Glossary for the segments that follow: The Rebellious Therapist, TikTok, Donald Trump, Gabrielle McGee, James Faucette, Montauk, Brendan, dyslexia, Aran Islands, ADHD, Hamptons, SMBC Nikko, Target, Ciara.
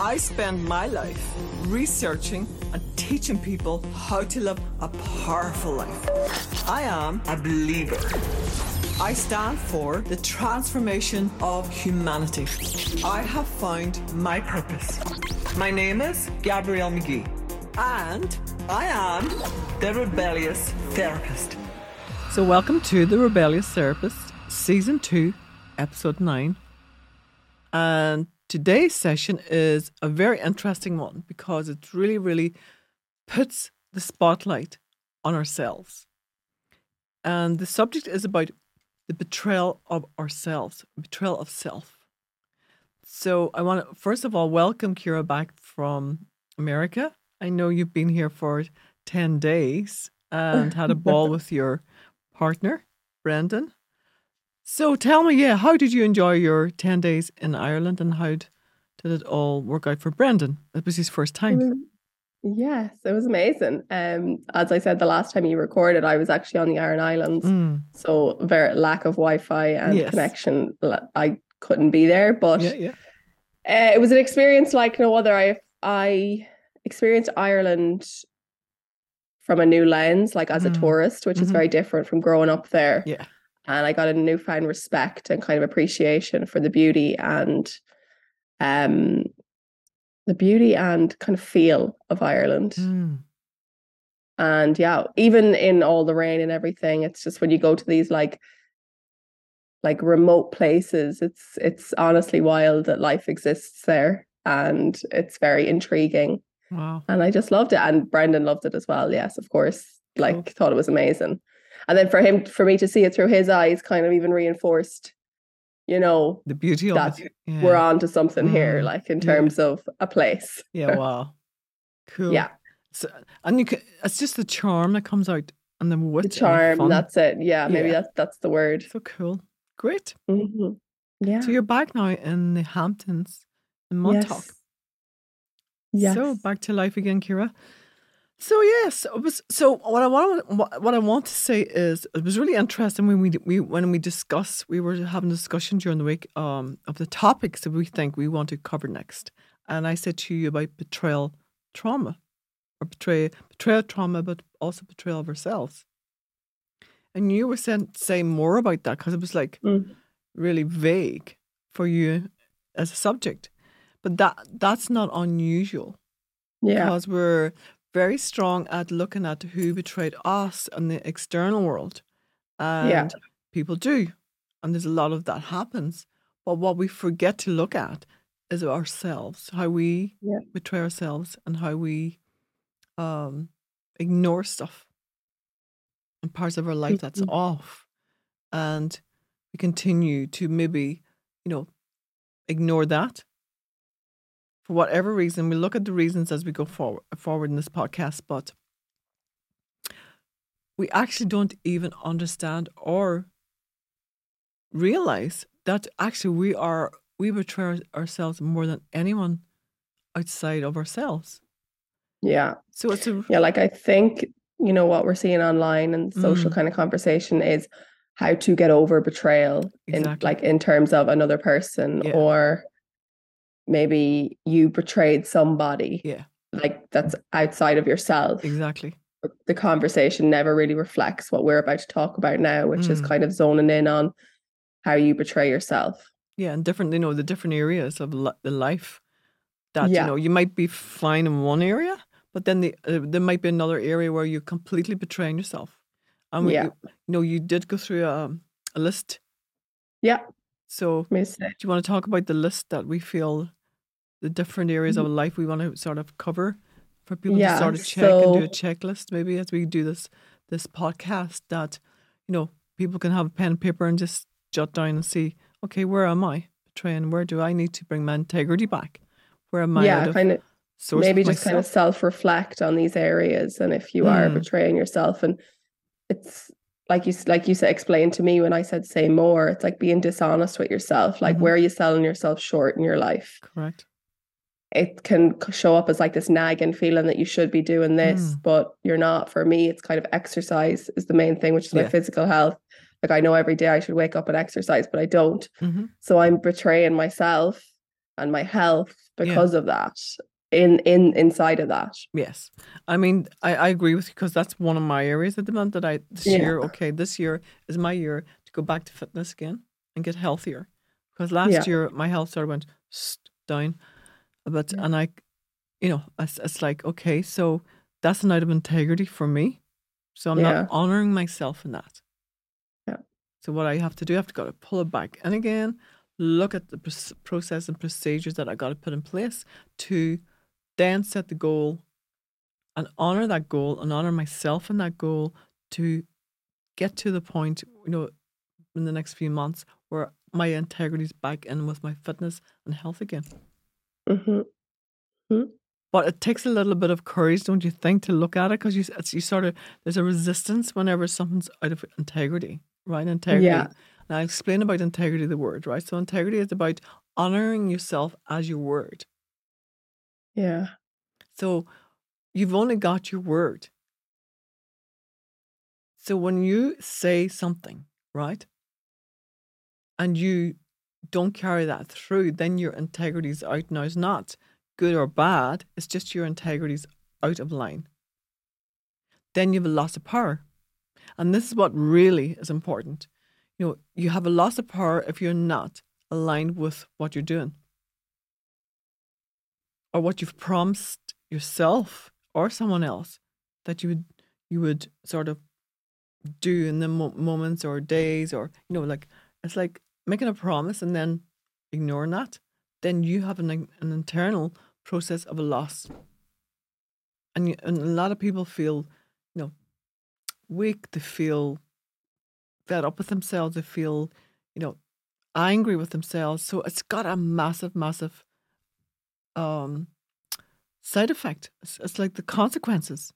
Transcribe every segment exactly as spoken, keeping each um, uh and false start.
I spend my life researching and teaching people how to live a powerful life. I am a believer. I stand for the transformation of humanity. I have found my purpose. My name is Gabrielle McGee, and I am The Rebellious Therapist. So welcome to The Rebellious Therapist, Season two, Episode nine. And today's session is a very interesting one because it really, really puts the spotlight on ourselves. And the subject is about the betrayal of ourselves, betrayal of self. So I want to, first of all, welcome Ciara back from America. I know you've been here for ten days and had a ball with your partner, Brendan. So tell me, yeah, how did you enjoy your ten days in Ireland, and how did it all work out for Brendan? It was his first time. Yes, it was amazing. Um, as I said, the last time you recorded, I was actually on the Aran Islands. Mm. So very lack of Wi-Fi and yes. connection. I couldn't be there, but yeah, yeah. Uh, it was an experience like no other. I, I experienced Ireland from a new lens, like as mm. a tourist, which mm-hmm. is very different from growing up there. Yeah. And I got a newfound respect and kind of appreciation for the beauty and um, the beauty and kind of feel of Ireland. Mm. And yeah, even in all the rain and everything, it's just when you go to these like like remote places, it's it's honestly wild that life exists there, and it's very intriguing. Wow. And I just loved it. And Brendan loved it as well. Yes, of course. Like oh. thought it was amazing. And then for him, for me to see it through his eyes kind of even reinforced, you know, the beauty that of it. Yeah. We're on to something mm. here, like in terms yeah. of a place. Yeah. Wow. Cool. Yeah. So, and you can, it's just the charm that comes out. And then what's the charm? The that's it. Yeah. Maybe yeah. That's, that's the word. So cool. Great. Mm-hmm. Yeah. So you're back now in the Hamptons in Montauk. Yes. Yes. So back to life again, Ciara. So yes, it was, so what I want what I want to say is it was really interesting when we we when we discuss we were having a discussion during the week um, of the topics that we think we want to cover next, and I said to you about betrayal trauma, or betray betrayal trauma, but also betrayal of ourselves, and you were saying say more about that because it was like mm. really vague for you as a subject, but that that's not unusual, yeah, because we're very strong at looking at who betrayed us in the external world. And yeah. people do. And there's a lot of that happens. But what we forget to look at is ourselves, how we yeah. betray ourselves and how we um, ignore stuff and parts of our life mm-hmm. that's off. And we continue to maybe, you know, ignore that. For whatever reason, we look at the reasons as we go forward, forward in this podcast, but we actually don't even understand or realize that actually we are we betray ourselves more than anyone outside of ourselves. Yeah. So it's a yeah, like I think you know what we're seeing online and social mm. kind of conversation is how to get over betrayal exactly. in like in terms of another person yeah. or. Maybe you betrayed somebody yeah. like that's outside of yourself. Exactly. The conversation never really reflects what we're about to talk about now, which mm. is kind of zoning in on how you betray yourself. Yeah. And different, you know, the different areas of li- the life that, yeah. you know, you might be fine in one area, but then the, uh, there might be another area where you're completely betraying yourself. And we, yeah. you, you know, you did go through a, a list. Yeah. So do you want to talk about the list that we feel the different areas of life we want to sort of cover for people yeah, to sort of check so, and do a checklist maybe as we do this this podcast that, you know, people can have a pen and paper and just jot down and see, okay, where am I betraying? Where do I need to bring my integrity back? Where am I? Yeah, kind of, of maybe just myself? Kind of self-reflect on these areas and if you mm. are betraying yourself. And it's like you like you said, explain to me when I said say more, it's like being dishonest with yourself. Like mm-hmm. where are you selling yourself short in your life? Correct. It can show up as like this nagging feeling that you should be doing this, mm. but you're not. For me, it's kind of exercise is the main thing, which is yeah. my physical health. Like I know every day I should wake up and exercise, but I don't. Mm-hmm. So I'm betraying myself and my health because yeah. of that, in in inside of that. Yes. I mean, I, I agree with you, because that's one of my areas at the moment that I, this yeah. year, okay, this year is my year to go back to fitness again and get healthier. Because last yeah. year, my health sort of went down a bit. Yeah. And I, you know, it's, it's like, okay, so that's an item of integrity for me. So I'm yeah. not honoring myself in that. Yeah. So what I have to do, I have to got to pull it back. And again, look at the pr- process and procedures that I got to put in place to then set the goal and honor that goal and honor myself in that goal to get to the point, you know, in the next few months where my integrity is back in with my fitness and health again. Mm-hmm. Mm-hmm. But it takes a little bit of courage, don't you think, to look at it? Because you, you sort of, there's a resistance whenever something's out of integrity, right? Integrity. Yeah. And I'll explain about integrity, the word, right? So integrity is about honoring yourself as your word. Yeah. So you've only got your word. So when you say something, right, and you don't carry that through, then your integrity's out. Now, it's not good or bad, it's just your integrity's out of line. Then you have a loss of power. And this is what really is important. You know, you have a loss of power if you're not aligned with what you're doing or what you've promised yourself or someone else that you would you would sort of do in the mo- moments or days, or, you know, like, it's like making a promise and then ignoring that. Then you have an an internal process of a loss. And, you, and a lot of people feel, you know, weak. They feel fed up with themselves. They feel, you know, angry with themselves. So it's got a massive, massive um, side effect. It's, it's like the consequences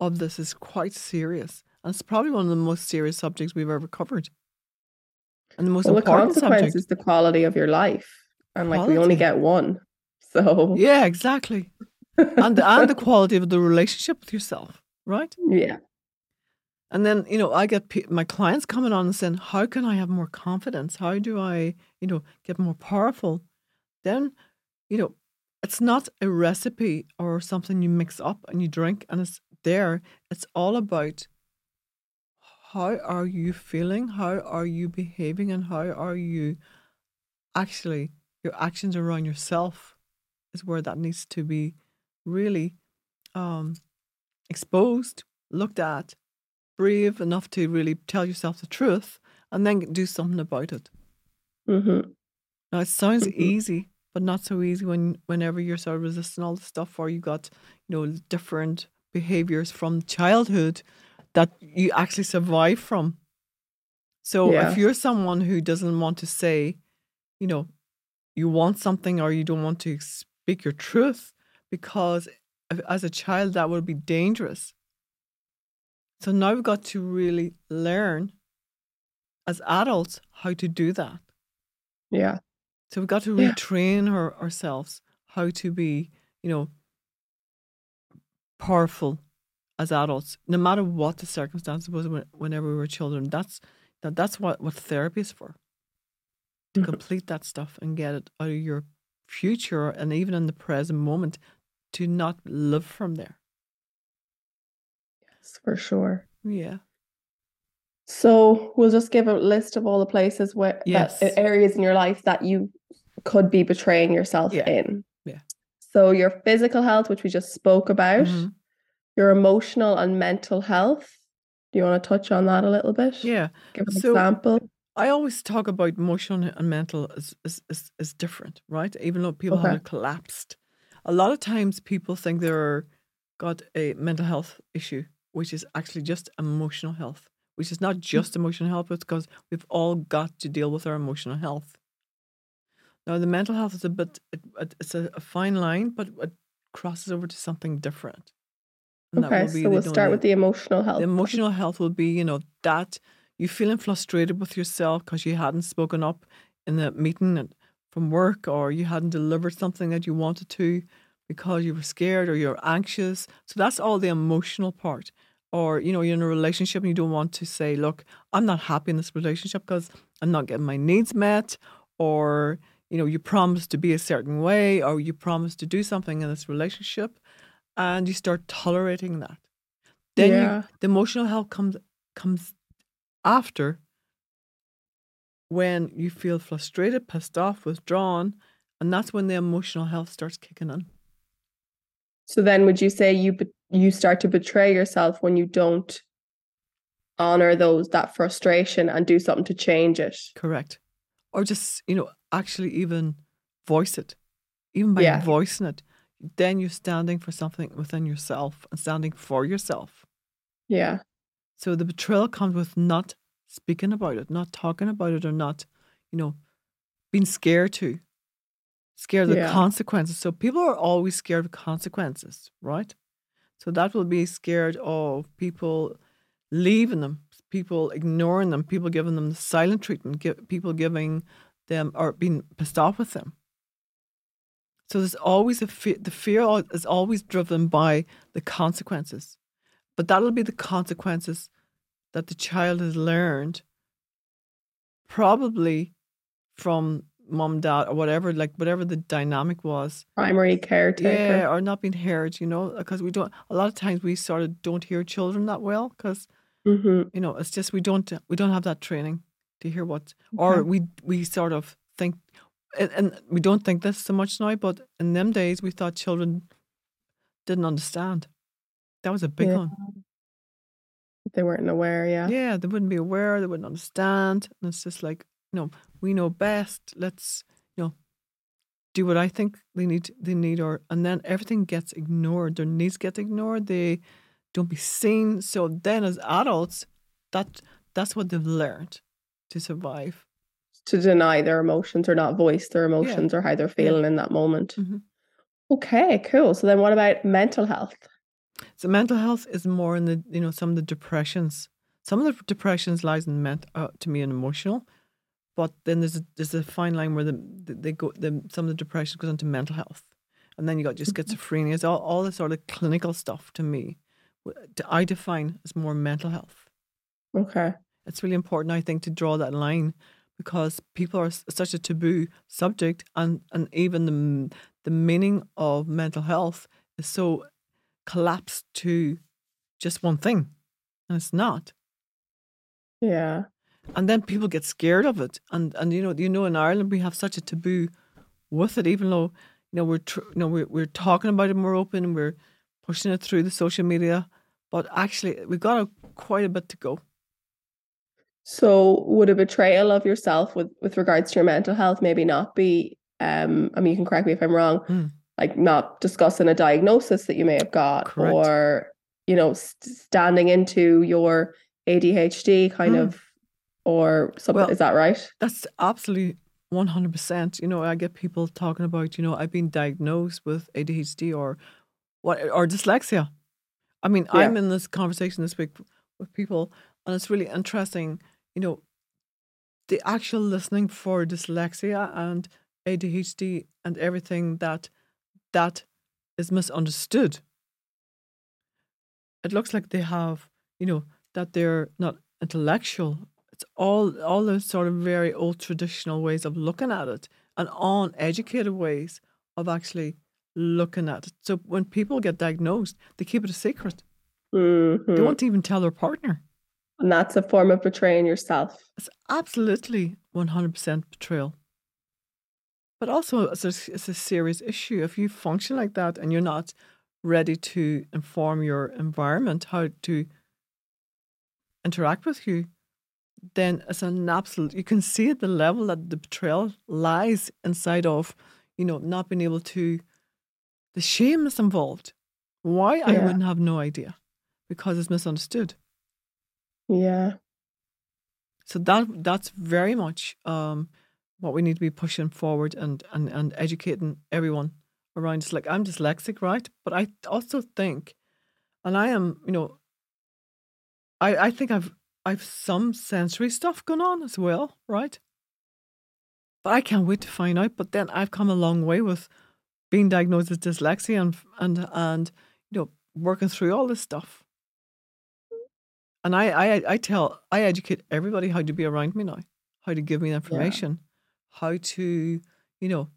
of this is quite serious. And it's probably one of the most serious subjects we've ever covered. And the most well, important the consequence subject is the quality of your life. And like, quality. We only get one. So yeah, exactly. And and the quality of the relationship with yourself, right? Yeah. And then, you know, I get pe- my clients coming on and saying, how can I have more confidence? How do I, you know, get more powerful? Then, you know, it's not a recipe or something you mix up and you drink and it's there. It's all about how are you feeling? How are you behaving? And how are you actually... your actions around yourself is where that needs to be really um, exposed, looked at, brave enough to really tell yourself the truth and then do something about it. Mm-hmm. Now, it sounds mm-hmm. easy, but not so easy when whenever you're sort of resisting all the stuff or you got, you know, different behaviors from childhood that you actually survive from. So yeah. if you're someone who doesn't want to say, you know, you want something or you don't want to speak your truth because as a child that would be dangerous. So now we've got to really learn as adults how to do that. Yeah. So we've got to retrain yeah. our, ourselves how to be, you know, powerful as adults, no matter what the circumstances was when, whenever we were children. That's that, that's what, what therapy is for. To complete that stuff and get it out of your future and even in the present moment to not live from there. Yes, for sure. Yeah. So we'll just give a list of all the places where yes. that, areas in your life that you could be betraying yourself yeah. in. Yeah. So your physical health, which we just spoke about, mm-hmm. your emotional and mental health. Do you want to touch on that a little bit? Yeah. Give an so, example. I always talk about emotional and mental as is, is, is different, right? Even though people okay. have collapsed. A lot of times people think they're got a mental health issue, which is actually just emotional health, which is not just mm-hmm. emotional health, but because we've all got to deal with our emotional health. Now, the mental health is a bit, it, it's a, a fine line, but it crosses over to something different. And okay, that will be so we'll start with the emotional health. The emotional health will be, you know, that... you're feeling frustrated with yourself because you hadn't spoken up in a meeting from work or you hadn't delivered something that you wanted to because you were scared or you're anxious. So that's all the emotional part. Or, you know, you're in a relationship and you don't want to say, look, I'm not happy in this relationship because I'm not getting my needs met or, you know, you promise to be a certain way, or you promise to do something in this relationship, and you start tolerating that. Then yeah. you, the emotional help comes comes after, when you feel frustrated, pissed off, withdrawn, and that's when the emotional health starts kicking in. So then would you say you be- you start to betray yourself when you don't honor those that frustration and do something to change it? Correct. Or just, you know, actually even voice it. Even by yeah. voicing it, then you're standing for something within yourself and standing for yourself. Yeah. So the betrayal comes with not speaking about it, not talking about it, or not, you know, being scared to. Scared of yeah. the consequences. So people are always scared of consequences, right? So that will be scared of people leaving them, people ignoring them, people giving them the silent treatment, give, people giving them or being pissed off with them. So there's always a fear. The fear is always driven by the consequences. But that'll be the consequences that the child has learned, probably from mom, dad, or whatever, like whatever the dynamic was. Primary caretaker. Yeah, or not being heard, you know, because we don't, a lot of times we sort of don't hear children that well because, mm-hmm. you know, it's just we don't, we don't have that training to hear what, okay. or we, we sort of think, and, and we don't think this so much now, but in them days we thought children didn't understand. That was a big yeah. one. They weren't aware, yeah. Yeah, they wouldn't be aware, they wouldn't understand. And it's just like, you know, we know best. Let's, you know, do what I think they need. They need, or and then everything gets ignored. Their needs get ignored. They don't be seen. So then, as adults, that that's what they've learned to survive. To deny their emotions or not voice their emotions yeah. or how they're feeling yeah. in that moment. Mm-hmm. Okay, cool. So then, what about mental health? So mental health is more in the, you know, some of the depressions. Some of the depressions lies in ment uh, to me in emotional. But then there's a, there's a fine line where the, the they go the, some of the depression goes into mental health, and then you got your schizophrenia. It's all all the sort of clinical stuff to me, I define as more mental health. Okay, it's really important, I think, to draw that line, because people are such a taboo subject, and and even the the meaning of mental health is so collapsed to just one thing, and it's not. Yeah. And then people get scared of it, and and you know you know in Ireland we have such a taboo with it, even though you know we're tr- you know we're we're talking about it more open, and we're pushing it through the social media, but actually we've got a, quite a bit to go. So would a betrayal of yourself with, with regards to your mental health maybe not be? Um, I mean, you can correct me if I'm wrong. Mm. Like not discussing a diagnosis that you may have got, correct. Or you know st- standing into your A D H D kind mm. of. Or something, well, is that right? That's absolutely one hundred percent. You know, I get people talking about, you know, I've been diagnosed with A D H D or what or dyslexia. I mean, yeah. I'm in this conversation this week with people, and it's really interesting, you know, the actual listening for dyslexia and A D H D and everything that that is misunderstood. It looks like they have, you know, that they're not intellectual. It's all, all those sort of very old traditional ways of looking at it, and uneducated ways of actually looking at it. So when people get diagnosed, they keep it a secret. Mm-hmm. They won't even tell their partner. And that's a form of betraying yourself. It's absolutely one hundred percent betrayal. But also it's a, it's a serious issue. If you function like that and you're not ready to inform your environment how to interact with you, then it's an absolute, you can see at the level that the betrayal lies inside of, you know, not being able to, the shame that's involved. Why? Yeah. I wouldn't have no idea, because it's misunderstood. Yeah. So that that's very much um, what we need to be pushing forward and, and, and educating everyone around. It's like, I'm dyslexic, right? But I also think, and I am, you know, I, I think I've, I've some sensory stuff going on as well, right? But I can't wait to find out. But then I've come a long way with being diagnosed with dyslexia and and and you know working through all this stuff. And I I, I tell I educate everybody how to be around me now, how to give me information, yeah. how to you know,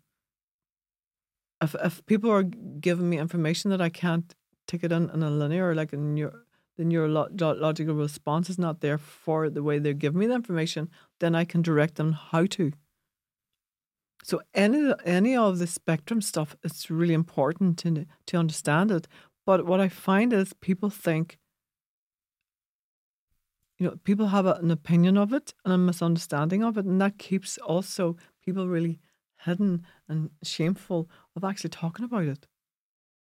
if if people are giving me information that I can't take it in, in a linear, like in your, the neurological response is not there for the way they're giving me the information, then I can direct them how to. So any any of the spectrum stuff, it's really important to to understand it. But what I find is people think, you know, people have a, an opinion of it and a misunderstanding of it, and that keeps also people really hidden and shameful of actually talking about it.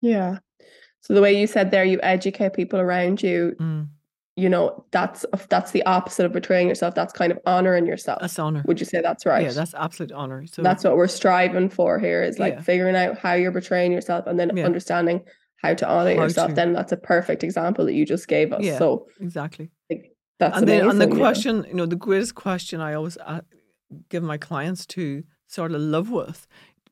Yeah. So the way you said there, you educate people around you. Mm. You know, that's that's the opposite of betraying yourself. That's kind of honouring yourself. That's honour. Would you say that's right? Yeah, that's absolute honour. So that's what we're striving for here, is like yeah. figuring out how you're betraying yourself and then yeah. understanding how to honour how yourself. To. Then that's a perfect example that you just gave us. Yeah, so exactly. Like, that's and amazing. Then, and the question, yeah. you know, the greatest question I always uh, give my clients to sort of live with,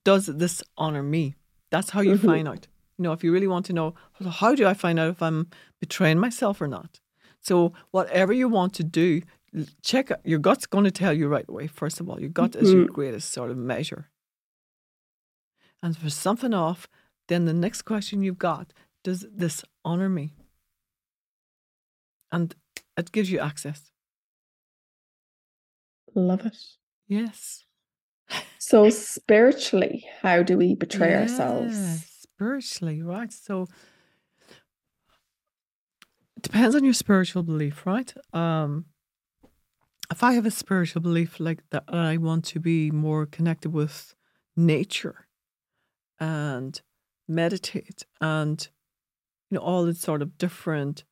does this honour me? That's how you mm-hmm. find out. You know, if you really want to know, how do I find out if I'm betraying myself or not? So whatever you want to do, check it. Your gut's going to tell you right away, first of all. Your gut mm-hmm. is your greatest sort of measure. And if there's something off, then the next question you've got, does this honour me? And it gives you access. Love it. Yes. So spiritually, how do we betray yeah, ourselves? Spiritually, right? So... depends on your spiritual belief, right? Um, if I have a spiritual belief like that, I want to be more connected with nature and meditate and, you know, all the sort of different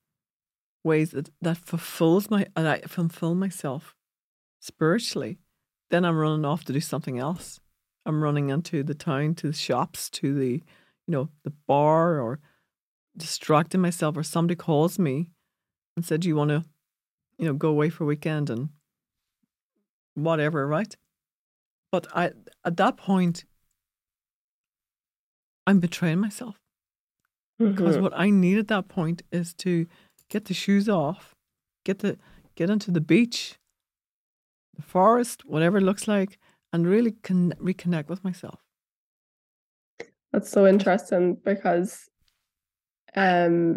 ways that, that fulfills my, and I fulfill myself spiritually, then I'm running off to do something else. I'm running into the town, to the shops, to the, you know, the bar, or distracting myself, or somebody calls me and said, do you want to, you know, go away for a weekend and whatever, right? But I, at that point, I'm betraying myself. Mm-hmm. Because what I need at that point is to get the shoes off, get the get into the beach, the forest, whatever it looks like, and really con- reconnect with myself. That's so interesting, because Um,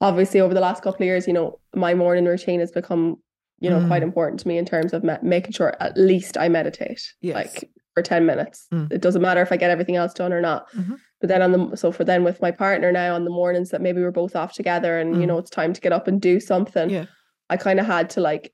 obviously over the last couple of years, you know, my morning routine has become, you know, mm. quite important to me in terms of me- making sure at least I meditate yes. like for ten minutes. Mm. It doesn't matter if I get everything else done or not. Mm-hmm. But then on the, so for then with my partner now on the mornings that maybe we're both off together and, mm. you know, it's time to get up and do something. Yeah. I kind of had to like,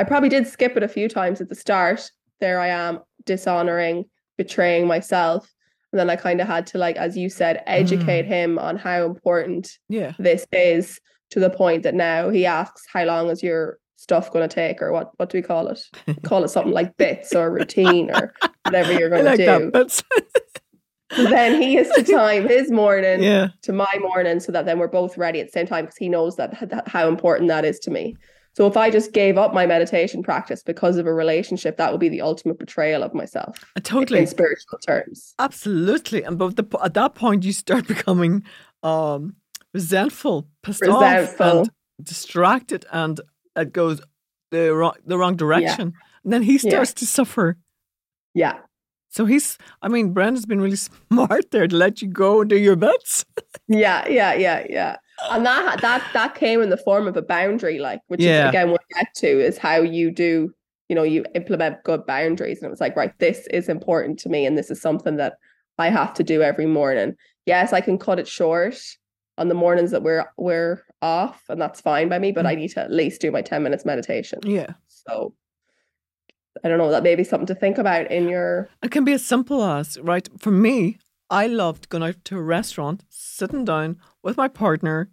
I probably did skip it a few times at the start. There I am dishonoring, betraying myself. And then I kind of had to, like, as you said, educate mm. him on how important yeah. this is, to the point that now he asks, how long is your stuff going to take? Or what, what do we call it? Call it something like bits or routine or whatever you're going like to do. So then he has to time his morning yeah. to my morning, so that then we're both ready at the same time, because he knows that, that how important that is to me. So if I just gave up my meditation practice because of a relationship, that would be the ultimate betrayal of myself. Totally. In spiritual terms. Absolutely. And but the, at that point, you start becoming um, resentful, pissed resentful. off, and distracted, and it goes the wrong, the wrong direction. Yeah. And then he starts yeah. to suffer. Yeah. So he's, I mean, Brendan's been really smart there to let you go and do your bits. yeah, yeah, yeah, yeah. And that that that came in the form of a boundary, like, which yeah. is, again, we'll get to, is how you do, you know, you implement good boundaries. And it was like, right, this is important to me, and this is something that I have to do every morning. Yes, I can cut it short on the mornings that we're we're off, and that's fine by me, but mm-hmm. I need to at least do my ten minutes meditation. Yeah. So I don't know, that may be something to think about in your... It can be as simple as, right, for me, I loved going out to a restaurant, sitting down with my partner,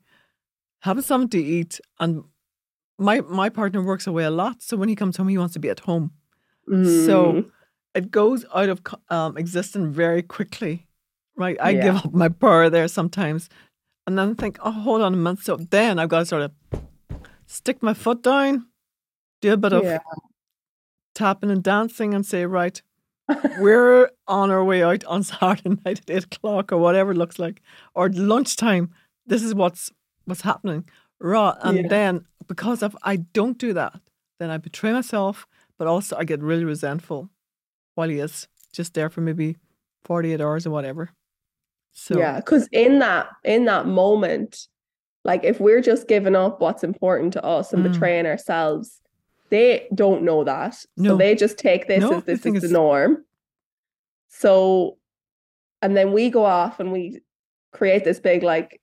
having something to eat. And my my partner works away a lot. So when he comes home, he wants to be at home. Mm. So it goes out of um, existence very quickly, right? I yeah. give up my power there sometimes. And then think, oh, hold on a minute. So then I've got to sort of stick my foot down, do a bit yeah. of tapping and dancing, and say, right, we're on our way out on Saturday night at eight o'clock or whatever it looks like, or lunchtime. This is what's what's happening. Right. And yeah. then because if I don't do that, then I betray myself, but also I get really resentful while he is just there for maybe forty-eight hours or whatever. So yeah, because in that in that moment, like if we're just giving up what's important to us and mm. betraying ourselves, they don't know that. No. So they just take this no, as this is the it's... norm. So, and then we go off and we create this big like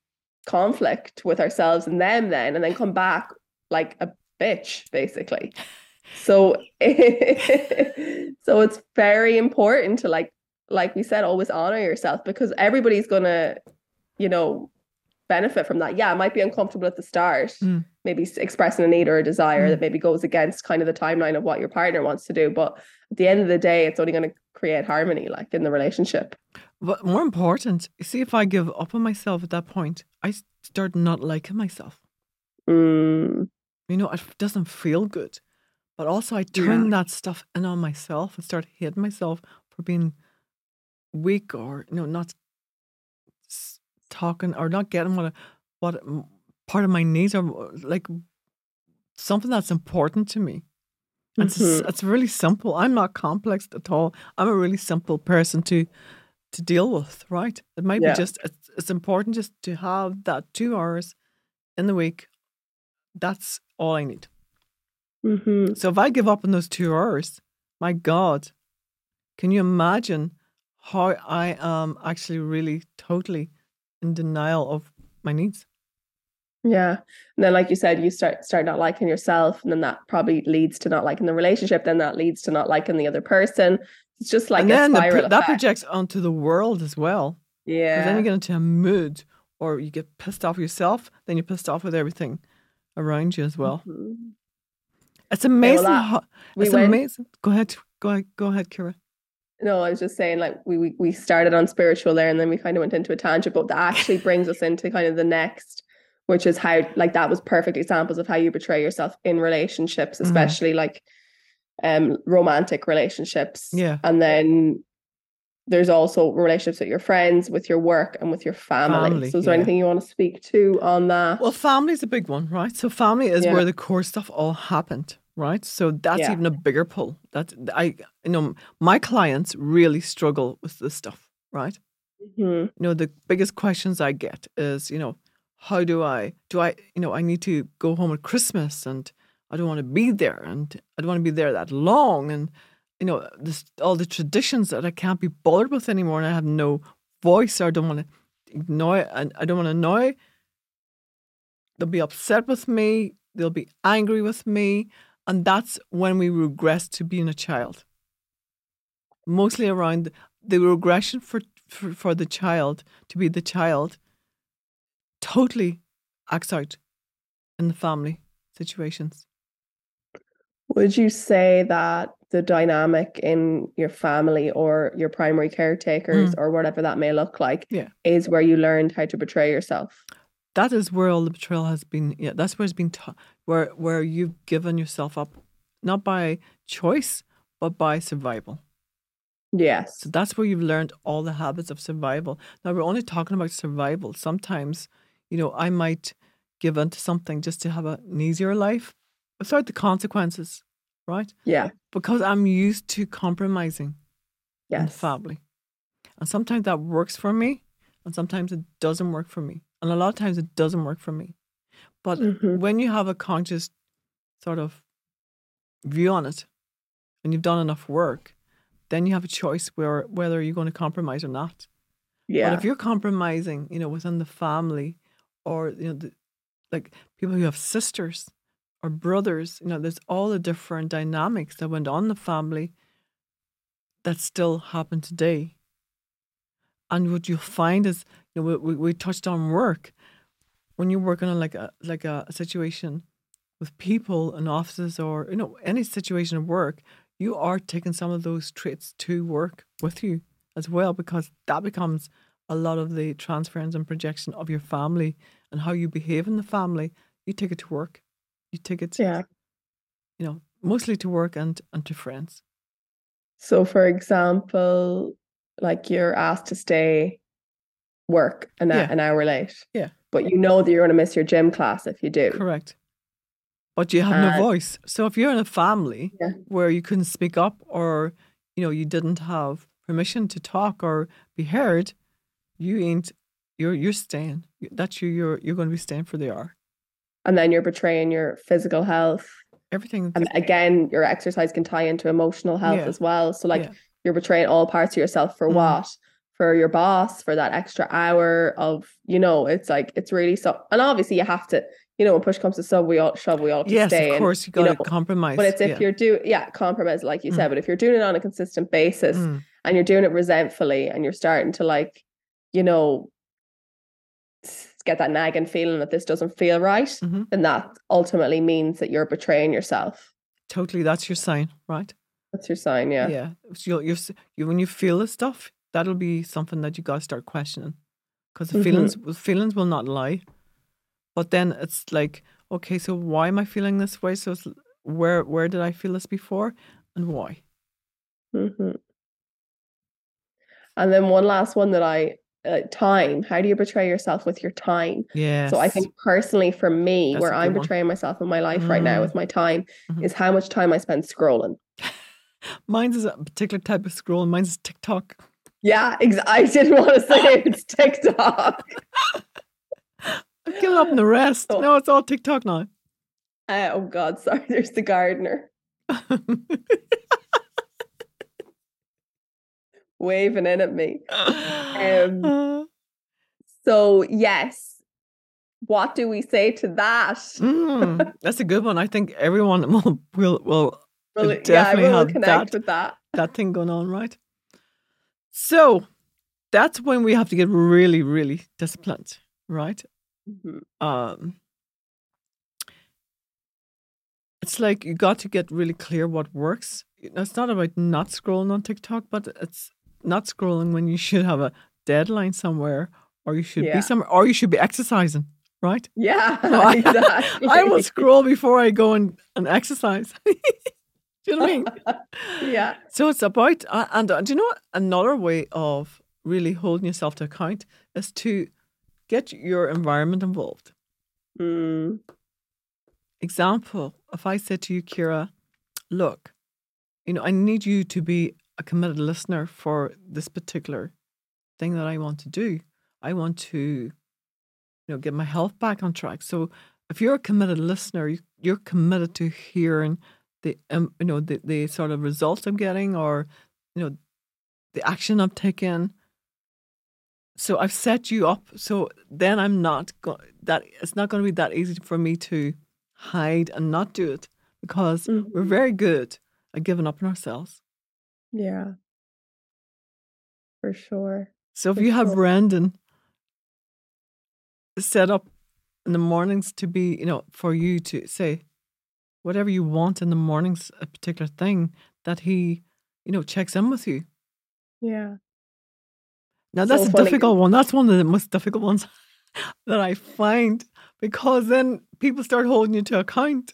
conflict with ourselves and them then, and then come back like a bitch, basically. So, so it's very important to like, like we said, always honor yourself, because everybody's going to, you know, benefit from that. Yeah, it might be uncomfortable at the start, mm. maybe expressing a need or a desire mm. that maybe goes against kind of the timeline of what your partner wants to do. But at the end of the day, it's only going to create harmony, like in the relationship. But more important, see, if I give up on myself at that point, I start not liking myself. Mm. You know, it doesn't feel good. But also I turn yeah. that stuff in on myself and start hating myself for being weak or, you know, not talking or not getting what, what part of my needs are, like something that's important to me. And mm-hmm. it's, it's really simple. I'm not complex at all. I'm a really simple person to to deal with, right? It might yeah. be just, it's, it's important just to have that two hours in the week. That's all I need. Mm-hmm. So if I give up on those two hours, my God, can you imagine how I am actually really totally in denial of my needs? Yeah. And then, like you said, you start start not liking yourself, and then that probably leads to not liking the relationship. Then that leads to not liking the other person. It's just like and a then spiral the, that projects onto the world as well. Yeah. Because then you get into a mood, or you get pissed off yourself, then you're pissed off with everything around you as well. Mm-hmm. It's amazing. Yeah, well, how, we it's went, amazing. Go ahead. Go ahead. Go ahead, Ciara. No, I was just saying, like, we, we, we started on spiritual there, and then we kind of went into a tangent, but that actually brings us into kind of the next, which is how, like, that was perfect examples of how you betray yourself in relationships, especially mm-hmm. like um, romantic relationships. Yeah. And then there's also relationships with your friends, with your work, and with your family. family so is there yeah. anything you want to speak to on that? Well, family is a big one, right? So family is yeah. where the core stuff all happened, right? So that's yeah. even a bigger pull. That I, you know, my clients really struggle with this stuff, right? Mm-hmm. You know, the biggest questions I get is, you know, how do I, do I, you know, I need to go home at Christmas, and I don't want to be there, and I don't want to be there that long, and you know, this, all the traditions that I can't be bothered with anymore, and I have no voice, or I don't want to annoy, and I don't want to annoy. They'll be upset with me. They'll be angry with me. And that's when we regress to being a child. Mostly around the, the regression for, for, for the child, to be the child, totally acts out in the family situations. Would you say that the dynamic in your family or your primary caretakers mm. or whatever that may look like yeah. is where you learned how to betray yourself? That is where all the betrayal has been. Yeah, that's where it's been t- where where you've given yourself up, not by choice, but by survival. Yes. So that's where you've learned all the habits of survival. Now, we're only talking about survival. Sometimes, you know, I might give in to something just to have an easier life without the consequences. Right? Yeah. Because I'm used to compromising yes. in the family. And sometimes that works for me, and sometimes it doesn't work for me. And a lot of times it doesn't work for me. But mm-hmm. when you have a conscious sort of view on it, and you've done enough work, then you have a choice where whether you're going to compromise or not. Yeah. But if you're compromising, you know, within the family, or, you know, the, like people who have sisters, or brothers, you know, there's all the different dynamics that went on in the family that still happen today. And what you'll find is, you know, we, we touched on work. When you're working on like a like a situation with people in offices, or, you know, any situation at work, you are taking some of those traits to work with you as well, because that becomes a lot of the transference and projection of your family and how you behave in the family. You take it to work. You take it, yeah. you know, mostly to work and, and to friends. So, for example, like you're asked to stay work an, yeah. an hour late. Yeah. But you know that you're going to miss your gym class if you do. Correct. But you have and, no voice. So if you're in a family yeah. where you couldn't speak up, or, you know, you didn't have permission to talk or be heard, you ain't, you're, you're staying. That's you, you're, you're going to be staying for the hour. And then you're betraying your physical health. Everything. And again, your exercise can tie into emotional health yeah. as well. So like yeah. you're betraying all parts of yourself for mm. what? For your boss, for that extra hour of, you know, it's like, it's really so. And obviously you have to, you know, when push comes to shove, we all shove, we all to yes, stay. Yes, of course, you got to you know, compromise. But it's if yeah. you're doing, yeah, compromise, like you mm. said, but if you're doing it on a consistent basis mm. and you're doing it resentfully and you're starting to like, you know, get that nagging feeling that this doesn't feel right, mm-hmm. then that ultimately means that you're betraying yourself. Totally. That's your sign, right? That's your sign, yeah. Yeah. So you're, you're, when you feel this stuff, that'll be something that you got to start questioning, because the feelings mm-hmm. feelings will not lie. But then it's like, okay, so why am I feeling this way? So it's, where where did I feel this before, and why? Mm-hmm. And then one last one that I uh, time. How do you betray yourself with your time? Yeah. So I think personally, for me, that's where I'm betraying one. myself in my life mm-hmm. right now with my time mm-hmm. is how much time I spend scrolling. Mine's is a particular type of scroll. Mine's is TikTok. Yeah, ex- I didn't want to say it. It's TikTok. I'm giving up on the rest. Oh. No, it's all TikTok now. Uh, oh, God, sorry. There's the gardener. Waving in at me. Um, so, yes. What do we say to that? mm, that's a good one. I think everyone will, will, will well, definitely yeah, will have connect that, with that. that thing going on, right? So that's when we have to get really, really disciplined, right? Mm-hmm. Um, it's like you got to get really clear what works. It's not about not scrolling on TikTok, but it's not scrolling when you should have a deadline somewhere, or you should yeah. be somewhere, or you should be exercising, right? Yeah, so exactly. I, I will scroll before I go and, and exercise. Do you know what I mean? Yeah. So it's about, uh, and uh, do you know what? Another way of really holding yourself to account is to get your environment involved. Mm. Example, if I said to you, Ciara, look, you know, I need you to be a committed listener for this particular thing that I want to do. I want to, you know, get my health back on track. So if you're a committed listener, you, you're committed to hearing the um, you know the, the sort of results I'm getting, or you know the action I'm taking. So I've set you up. So then I'm not go- that it's not going to be that easy for me to hide and not do it, because mm-hmm. we're very good at giving up on ourselves. Yeah, for sure. So if for you sure. have Brendan set up in the mornings to be, you know, for you to say, whatever you want in the mornings, a particular thing that he, you know, checks in with you. Yeah. Now that's so a funny. difficult one. That's one of the most difficult ones that I find, because then people start holding you to account.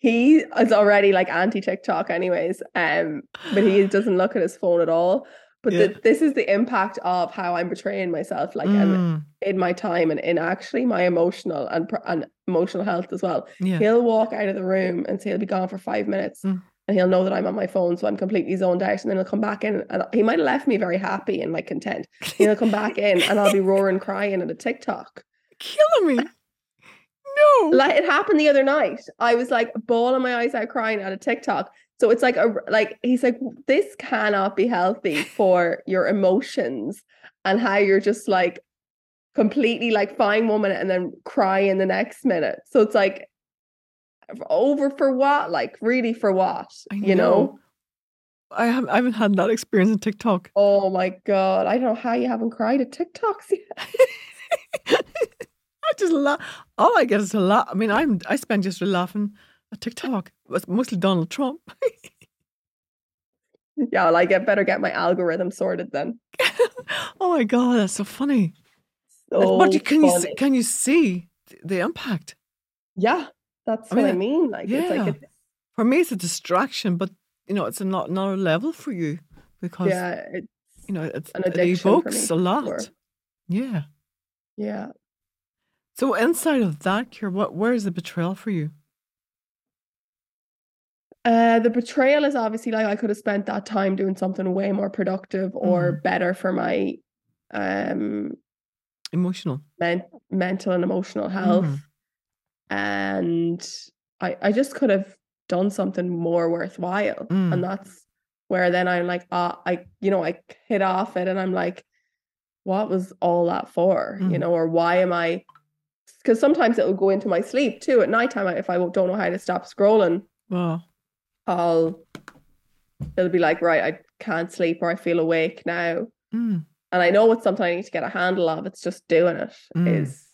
He is already like anti-TikTok anyways, um, but he doesn't look at his phone at all. But yeah. the, this is the impact of how I'm betraying myself, like mm. and in my time and in actually my emotional and, and emotional health as well. Yeah. He'll walk out of the room and say he'll be gone for five minutes mm. and he'll know that I'm on my phone. So I'm completely zoned out, and then he'll come back in, and he might have left me very happy and like content. He'll come back in and I'll be roaring, crying at a TikTok. Killing me. No. Like it happened the other night. I was like bawling my eyes out crying at a TikTok. So it's like, a like he's like, this cannot be healthy for your emotions, and how you're just like completely like fine one minute and then crying the next minute. So it's like, over for what? Like really for what? I you know. know? I, haven't, I haven't had that experience in TikTok. Oh my God. I don't know how you haven't cried at TikToks yet. I just laugh. All I get is a laugh. I mean, I'm, I spend just laughing. A TikTok. It's mostly Donald Trump. Yeah, well, I get better get my algorithm sorted then. Oh my God, that's so funny. So but you, can funny. you can you see the impact? Yeah, that's I what mean, I mean. Like, yeah. it's like it's, for me, it's a distraction, but you know, it's not another level for you, because yeah, it's you know, it's, an it evokes for me, a lot. Sure. Yeah, yeah. So inside of that, Ciara, what where is the betrayal for you? Uh, the betrayal is obviously like I could have spent that time doing something way more productive or mm. better for my um, emotional, men- mental and emotional health. Mm. And I, I just could have done something more worthwhile. Mm. And that's where then I'm like, uh, I, you know, I hit off it and I'm like, what was all that for? Mm. You know, or why am I? Because sometimes it will go into my sleep too at nighttime. If I don't know how to stop scrolling, wow. I'll it'll be like, right, I can't sleep or I feel awake now. Mm. And I know it's something I need to get a handle of. It's just doing it mm. is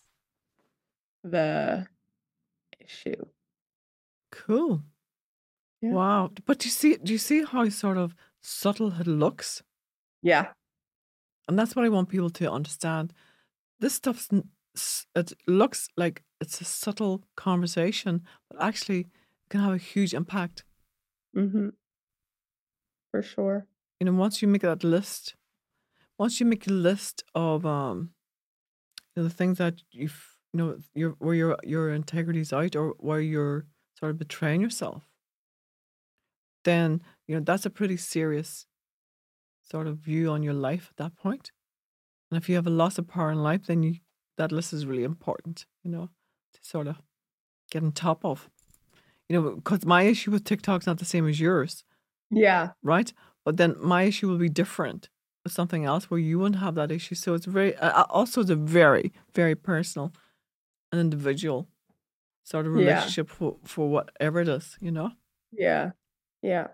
the issue. Cool. Yeah. Wow. But do you see do you see how sort of subtle it looks? Yeah. And that's what I want people to understand. This stuff's it looks like it's a subtle conversation, but actually can have a huge impact. Mm-hmm. For sure. You know, once you make that list, once you make a list of um, you know, the things that you've, you know, your where your your integrity's out or where you're sort of betraying yourself, then you know that's a pretty serious sort of view on your life at that point. And if you have a loss of power in life, then you, that list is really important. You know, to sort of get on top of. You know, because my issue with TikTok's not the same as yours. Yeah. Right? But then my issue will be different with something else where you wouldn't have that issue. So it's very, uh, also it's a very, very personal and individual sort of relationship yeah. for, for whatever it is, you know? Yeah. Yeah.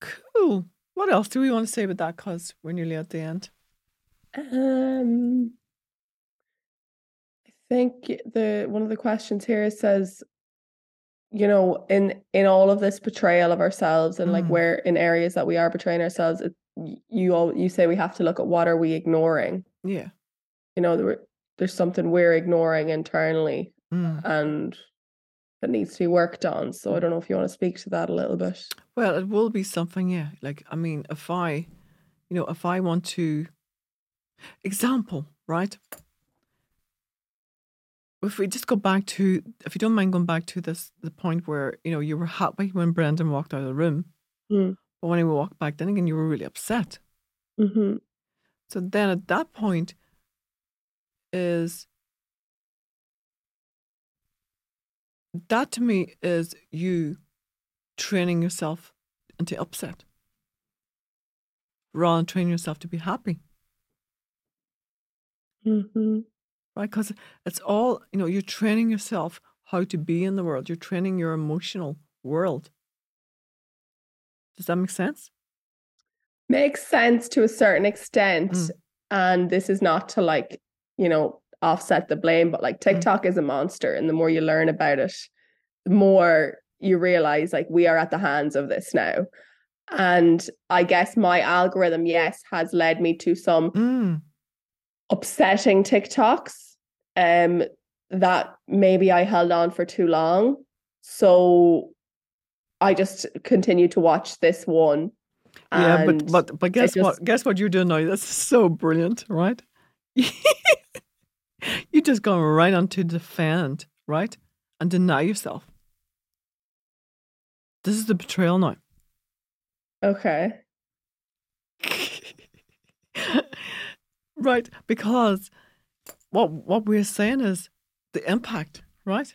Cool. What else do we want to say about that? Because we're nearly at the end. Um, I think the one of the questions here says, you know, in in all of this betrayal of ourselves and mm. like where in areas that we are betraying ourselves, it, you all you say we have to look at what are we ignoring? Yeah, you know, there, there's something we're ignoring internally, mm. and that needs to be worked on. So I don't know if you want to speak to that a little bit. Well, it will be something, yeah. Like I mean, if I, you know, if I want to, example, right? If we just go back to, if you don't mind going back to this, the point where, you know, you were happy when Brendan walked out of the room, mm. but when he walked back then again, you were really upset. Mm-hmm. So then at that point is, that to me is you training yourself into upset rather than training yourself to be happy. Mm-hmm. Right, because it's all, you know, you're training yourself how to be in the world. You're training your emotional world. Does that make sense? Makes sense to a certain extent. Mm. And this is not to like, you know, offset the blame, but like TikTok mm. is a monster. And the more you learn about it, the more you realize like we are at the hands of this now. And I guess my algorithm, yes, has led me to some... Mm. upsetting TikToks um, that maybe I held on for too long. So I just continue to watch this one. Yeah, but but but guess just, what? Guess what you're doing now? That's so brilliant, right? You're just going right on to defend, right? And deny yourself. This is the betrayal now. Okay. Right, because what what we're saying is the impact, right?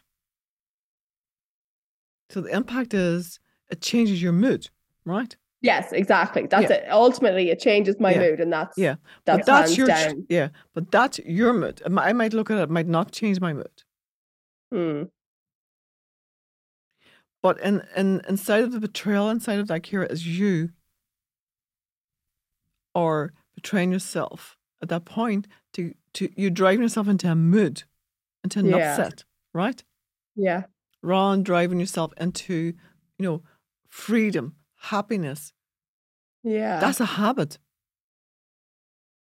So the impact is it changes your mood, right? Yes, exactly. That's yeah. it. Ultimately, it changes my yeah. mood, and that's yeah. That but that's your down. yeah. But that's your mood. I might look at it, it might not change my mood. Hmm. But in, in inside of the betrayal, inside of that, Ciara, is you are betraying yourself. At that point, to, to you're driving yourself into a mood, into an yeah. upset, right? Yeah. Rather than driving yourself into, you know, freedom, happiness. Yeah. That's a habit.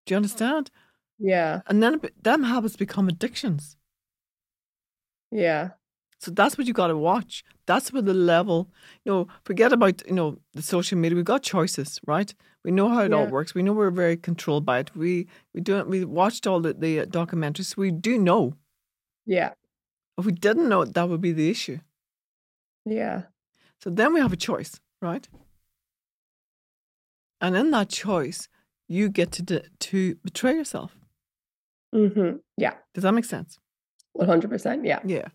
Do you understand? Yeah. And then them habits become addictions. Yeah. So that's what you got to watch. That's where the level, you know, forget about, you know, the social media. We've got choices, right? We know how it yeah. all works. We know we're very controlled by it. We we do it, we watched all the, the documentaries. We do know. Yeah. If we didn't know it, that would be the issue. Yeah. So then we have a choice, right? And in that choice, you get to de- to betray yourself. Mm-hmm. Yeah. Does that make sense? one hundred percent. Yeah. Yeah.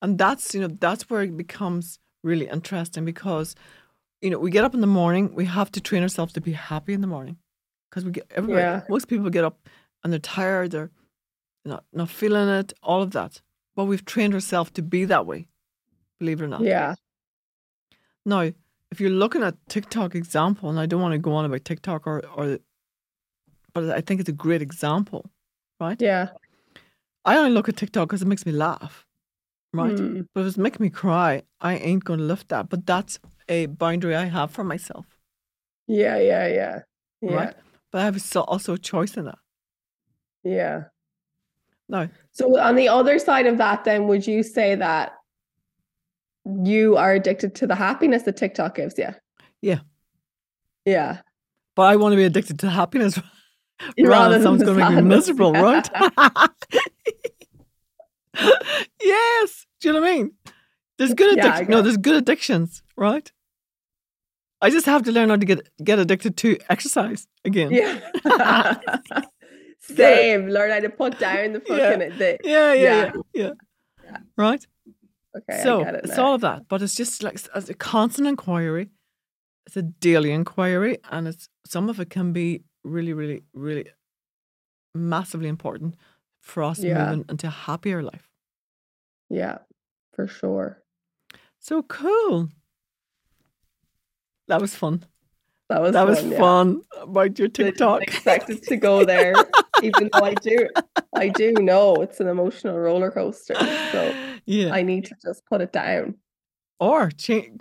And that's, you know, that's where it becomes really interesting because, you know, we get up in the morning, we have to train ourselves to be happy in the morning because we get, everybody, yeah. most people get up and they're tired, they're not, not feeling it, all of that. But we've trained ourselves to be that way, believe it or not. Yeah. Now, if you're looking at TikTok example, and I don't want to go on about TikTok or, or, but I think it's a great example, right? Yeah. I only look at TikTok because it makes me laugh, right? Mm. But if it's making me cry, I ain't going to lift that. But that's a boundary I have for myself. Yeah, yeah, yeah. yeah. Right? But I have also a choice in that. Yeah. No. So on the other side of that, then, would you say that you are addicted to the happiness that TikTok gives you? Yeah. Yeah. But I want to be addicted to happiness rather, rather than someone's going to make me miserable, yeah. right? Yes. Do you know what I mean? There's good addic- yeah, no, there's good addictions, right? I just have to learn how to get get addicted to exercise again. Yeah. Same. Learn how to put down the fucking yeah. the yeah yeah, yeah, yeah, yeah. Right? Okay. So I get it it's all of that. But it's just like it's a constant inquiry. It's a daily inquiry. And it's some of it can be really, really, really massively important for us yeah. moving into a happier life. Yeah, for sure. So cool. That was fun. That was that fun, was fun yeah. about your TikTok. I didn't expect it to go there, even though I do, I do know it's an emotional roller coaster. So yeah. I need to just put it down, or change,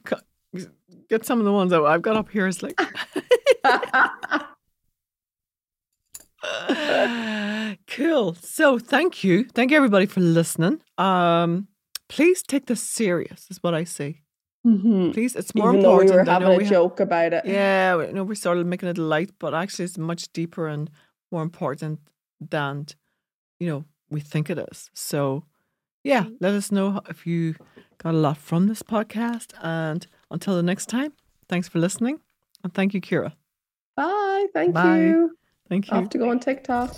get some of the ones that I've got up here. It's like, cool. So thank you, thank you everybody for listening. Um, please take this serious, is what I say. Mm-hmm. Please, it's more Even important. We were having a we joke ha- about it. Yeah, we, no, we started making it light, but actually, it's much deeper and more important than you know we think it is. So, yeah, let us know if you got a lot from this podcast. And until the next time, thanks for listening, and thank you, Ciara. Bye. Thank Bye. you. Thank you. I have to go on TikTok.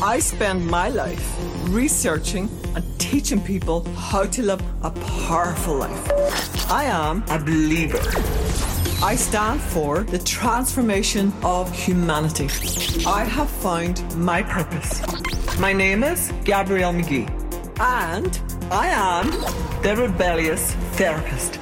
I spend my life researching and teaching people how to live a powerful life. I am a believer. I stand for the transformation of humanity. I have found my purpose. My name is Gabrielle McGee, and I am the Rebellious Therapist.